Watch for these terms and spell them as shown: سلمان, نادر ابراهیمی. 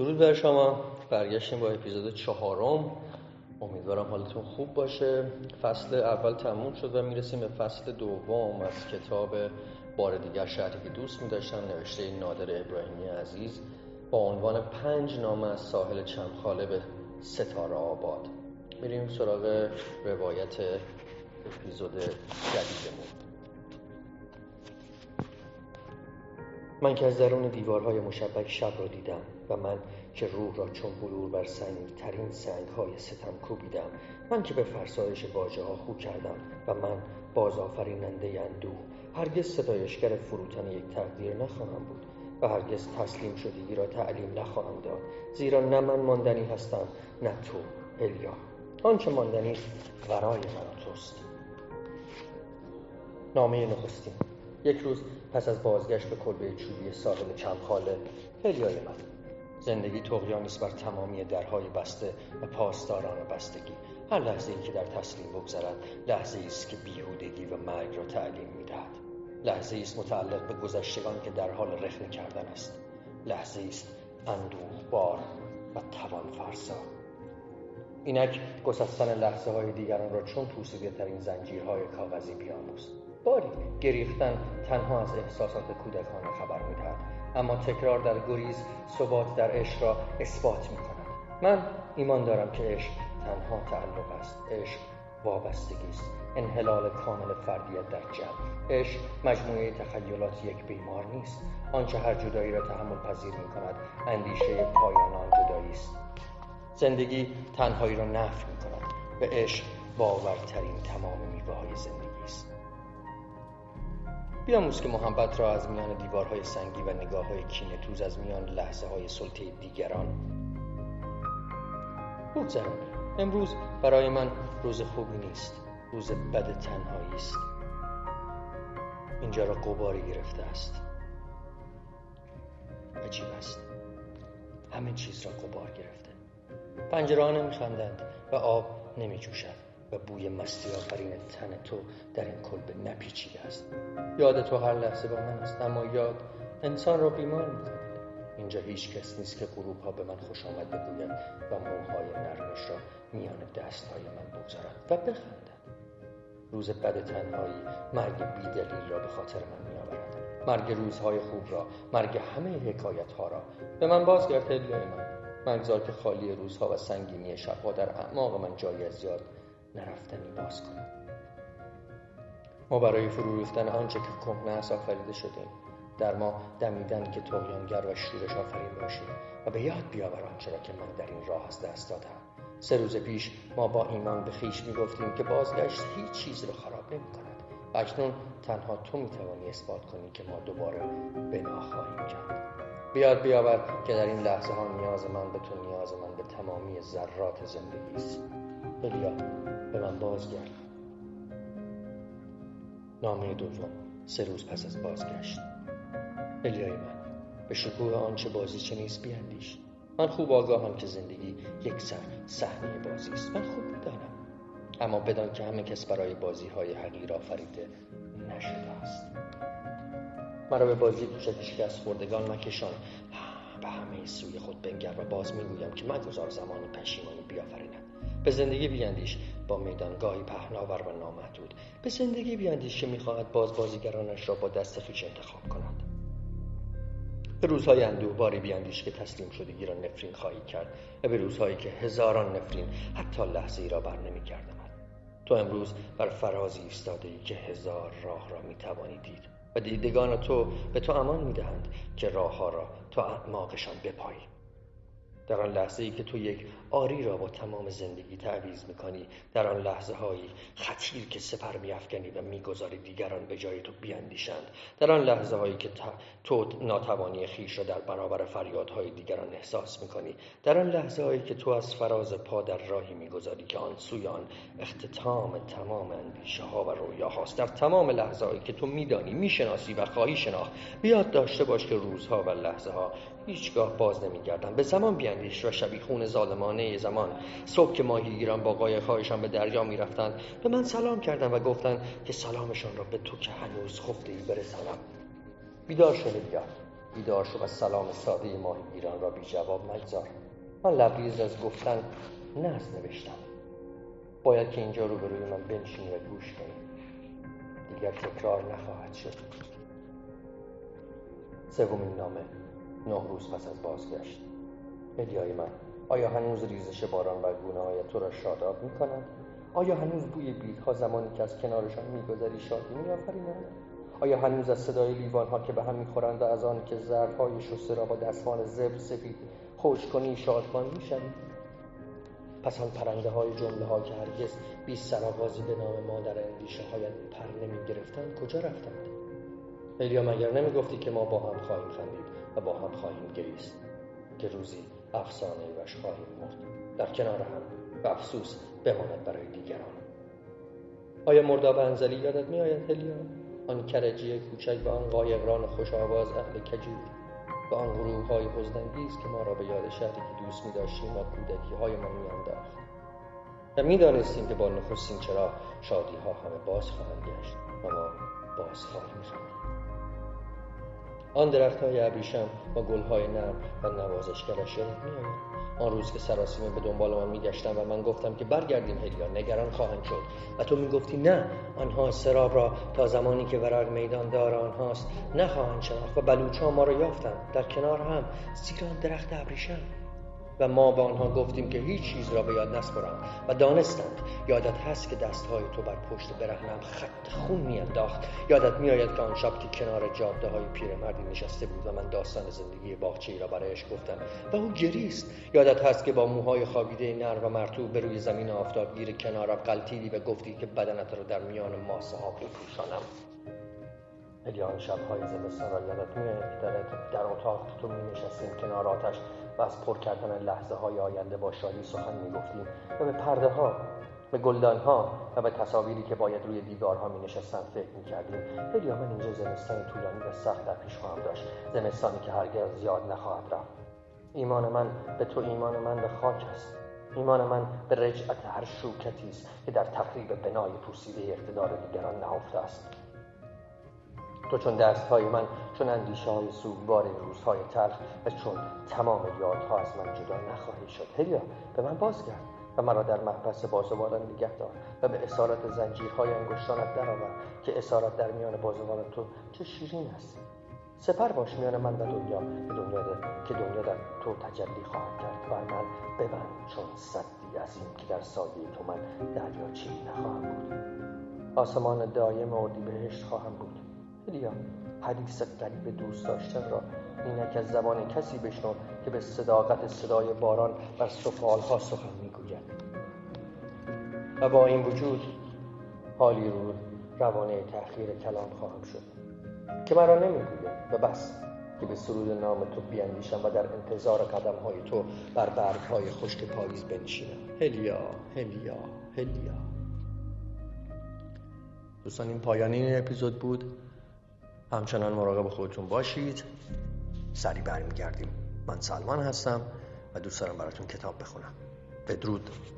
درود بر شما. برگشتیم با اپیزود 4. امیدوارم حالتون خوب باشه. فصل اول تموم شد و میرسیم به فصل دوم از کتاب بار دیگر شهری که دوست می‌داشتم، نوشته نادر ابراهیمی عزیز، با عنوان 5 نامه از ساحل چمخاله به استارآباد. میریم سراغ روایت اپیزود جدیدمون. من که از درون دیوارهای مشبک شب را دیدم و من که روح را چون بلور بر سنگین‌ترین سنگ‌های ستم کوبیدم، من که به فرسایش باجه‌ها خو کردم و من بازآفریننده اندوه، هرگز ستایشگر فروتن یک تقدیر نخواهم بود و هرگز تسلیم شدگی را تعلیم نخواهم داد، زیرا نه من ماندنی هستم نه تو الیا، آنچه ماندنی ورای من توست. نامه نخستین. یک روز پس از بازگشت به کلبه چوبی ساحل چمخاله، الیای من. زندگی طغیان است بر تمامی درهای بسته و پاسداران بستگی. هر لحظه‌ای که در تسلیم بگذرد، لحظه‌ای است که بیهودگی و مرگ را تعلیم می‌دهد. لحظه‌ای است متعلق به گذشتگان که در حال رخنه کردن است. لحظه‌ای است اندوهبار و توان‌فرسا. اینک گسستن لحظه‌های دیگران را چون پوسیده‌ترین زنجیرهای کاغذی بیاموزد. باری گریختن تنها از احساسات کودکانه خبر می‌دهد، اما تکرار در گریز ثبات در عشق را اثبات می‌کند. من ایمان دارم که عشق تنها تعلق است، عشق وابستگی است، انحلال کامل فردیت در جمع. عشق مجموعه تخیلات یک بیمار نیست. آنچه هر جدایی را تحمل پذیر می‌کند، اندیشه پایان آن جدایی است. زندگی تنهایی را نفی می‌کند. به عشق باورترین تمام میوه‌های زندگی است. بیاموز که محبت را از میان دیوارهای سنگی و نگاه‌های کینه‌توز، از میان لحظه‌های سلطه دیگران بگذران. امروز برای من روز خوبی نیست، روز بد تنهایی است. اینجا را غباری گرفته است. عجیب است، همه چیز را غبار گرفته. پنجره‌ها نمی‌خندند و آب نمی‌جوشد و بوی مستی آفرین تن تو در این کلبه نپیچیده است. یاد تو هر لحظه با من است، اما یاد انسان را بیمار می‌کند. اینجا هیچ کس نیست که غروب‌ها به من خوش آمد بگوید و موهای نرمش را میان دست‌های من بگذارد و بخندد. روز بد تنهایی مرگ بی‌دلیل را به خاطر من می‌آورد، مرگ روزهای خوب را، مرگ همه حکایت‌ها را. به من بازگرد الیای من، مگذار که خالی روزها و سنگینی شب‌ها در اعماق من جایی از یاد نرفتنی باز کنم. ما برای فرو ریختن آنچه که کهنه است آفریده شدیم. در ما دمیدن که طغیانگر و شورش آفرین باشیم و به یاد بیاور آنچه را که من در این راه از دست دادم. 3 روز پیش ما با ایمان به خویش می‌گفتیم که بازگشت هیچ چیز را خراب نمی‌کند. اکنون تنها تو می‌توانی اثبات کنی که ما دوباره بنا خواهیم کرد. بیاد بیاور که در این لحظه‌ها نیاز من به تو، نیاز من به تمامی ذرات زندگی است. الیا، به من بازگرد. نامه دوم. 3 روز پس از بازگشت. الیای من، به شکوه آنچه بازیچه نیست بیاندیش. من خوب آگاهم که زندگی یک صحنه بازی است. من خوب می‌دانم، اما بدان که همه کس برای بازی‌های حقیر آفریده نشده است. مرا به بازی کوچک شکست خوردگان مکشان، به همه سوی خود بنگر و باز می‌گویم که مگذار زمان پشیمانی بیافریند. به زندگی بیاندیش با میدانگاهی پهناور و نامحدود. به زندگی بیاندیش که می‌خواهد بازیگرانش را با دست خیش انتخاب کند. به روزهای اندوهباری بیاندیش که تسلیم شدگی را نفرین خواهی کرد و به روزهایی که هزاران نفرین حتی لحظه‌ای را برنمی‌گرداند. تو امروز بر فرازی ایستاده‌ای که 1000 راه را می‌توانی دید و دیدگان تو به تو امان می‌دهند که راه‌ها را تا اعماقشان بپایی. در آن لحظه‌ای که تو یک آری را با تمام زندگی تعویض می‌کنی، در آن لحظه‌هایی خطیر که سپر می‌افکنی و می‌گذاری دیگران به جای تو بیاندیشند، در آن لحظه‌هایی که تو ناتوانی خویش را در برابر فریادهای دیگران احساس می‌کنی، در آن لحظه‌هایی که تو از فراز پا در راهی می‌گذاری که آن سوی آن اختتام تمام اندیشه‌ها و رویاهاست، در تمام لحظه‌هایی که تو می‌دانی، می‌شناسی و خواهی شناخت، بیاد داشته باش که روزها و لحظه‌ها هیچگاه باز نمی‌گردند. به زمان بیاندیش و شبیخون ظالمانه زمان. صبح که ماهیگیران با قایق‌هایشان به دریا می‌رفتند، به من سلام کردند و گفتند که سلامشان را به تو که هنوز خفته‌ای برسانم. بیدار شو الیا، بیدار شو و سلام ساده ماهی گیران را بی جواب نگذار. من لبریز از گفتن نرز نوشتم. باید که اینجا رو به روی من بنشینی و گوش کنی. دیگر تکرار نخواهد شد. سومین نامه 9 روز پس از بازگشت. مدیای من، آیا هنوز ریزش باران و گونه‌های تو را شاداب می‌کنند؟ آیا هنوز بوی بیل‌ها زمانی که از کنارشان می‌گذری شادی می‌آفرینند؟ آیا هنوز از صدای لیوان‌ها که به هم می‌خورند و از آن که ظرف‌های شسته را با دستمال زبر سفید خشک کنی شادمان می‌شوی؟ پس آن پرنده‌های جمله‌ها که هرگز بی سرآغازی به نام مادر اندیشه‌هایت پر نمی‌گرفتند کجا رفتند؟ الیا مگر نمی‌گفتی که ما با هم خواهیم خندید و با هم خواهیم گریست، که روزی افسانه وش خواهیم مرد در کنار هم و افسوس بماند برای دیگران. آیا مرداب انزلی یادت می آید هلیا؟ آن کرجی کوچک و آن قایقران خوش آواز اهل کجور و آن غروب های حزن‌انگیز که ما را به یاد شهری که دوست می داشتیم و کودکی های ما می انداخت و می دانستیم که با نخستین چرا شادی ها همه باز خواهند گشت و ما باز خواهیم خواهیم. آن درخت‌های ابریشم و گل‌های نرم و نوازشگرش یادت می‌آید؟ آن روز که سراسیمه به دنبال من می‌گشتند و من گفتم که برگردیم هلیا، نگران خواهند شد و تو می‌گفتی نه، آنها سراب را تا زمانی که ورق میدان دار آنهاست نخواهند شناخت و بلوچ‌ها ما را یافتند در کنار هم زیر آن درخت ابریشم و ما با آنها گفتیم که هیچ چیز را به یاد نسپارند و دانستند. یادت هست که دستهای تو بر پشت برهنم خط خون میانداخت. یادت میآید که آن شب که کنار جاده های پیرمردی نشسته بود و من داستان زندگی باغچه‌ای را برایش گفتم و او گریست. یادت هست که با موهای خوابیده نرم و مرطوب بر روی زمین آفتابگیر کنارم غلتیدی و گفتی که بدنت را در میان ماسه ها بپوشانم. الی آن شب‌های زمستان را یادت میآید در اتاق تو می‌نشستیم کنار آتش و از پر کردن لحظه‌های آینده با شادی سخن می‌گفتیم و به پرده‌ها، به گلدان‌ها و به تصاویری که باید روی دیوارها می‌نشستند فکر می‌کردیم. الی من اینجا زمستان طولانی و سخت در پیش خواهم داشت، زمستانی که هرگز یاد نخواهد رفت. ایمان من به تو ایمان من به خاک است. ایمان من به رجعت هر شوکتی است که در تخریب بنای پوسیده اقتدار دیگران نهفته است. تو چون دستهای من، چون اندیشه‌های سوگوار روزهای تلخ و چون تمام یادها از من جدا نخواهی شد. هلیا، به من بازگرد و مرا در محبس بازوباران نگه دار و به اسارت زنجیرهای انگشتانت درآور که اسارت در میان بازوبار تو چه شیرین است. سپر باش میان من و دنیا، به دنیا که دنیا در تو تجلی خواهد کرد و من ببند چون سدی عظیم که در سایه تو من دریاچه‌ای نخواهم بود. آسمان دایم اردیبهشت خواهم بود. هلیا، حدیث قریب دوست داشتن را اینک از زبان کسی بشنو که به صداقت صدای باران بر سفالها سخن میگوید و با این وجود حالی رو روانه تأخیر کلام خواهم شد که مرا نمیگوید و بس که به سرود نام تو بیاندیشم و در انتظار قدمهای تو بر برگهای خشک پاییز بنشینم. هلیا، هلیا، هلیا. دوستان، این پایان این اپیزود بود. همچنان مراقب خودتون باشید. سریع برمیگردیم. من سلمان هستم و دوست دارم براتون کتاب بخونم. بدرود.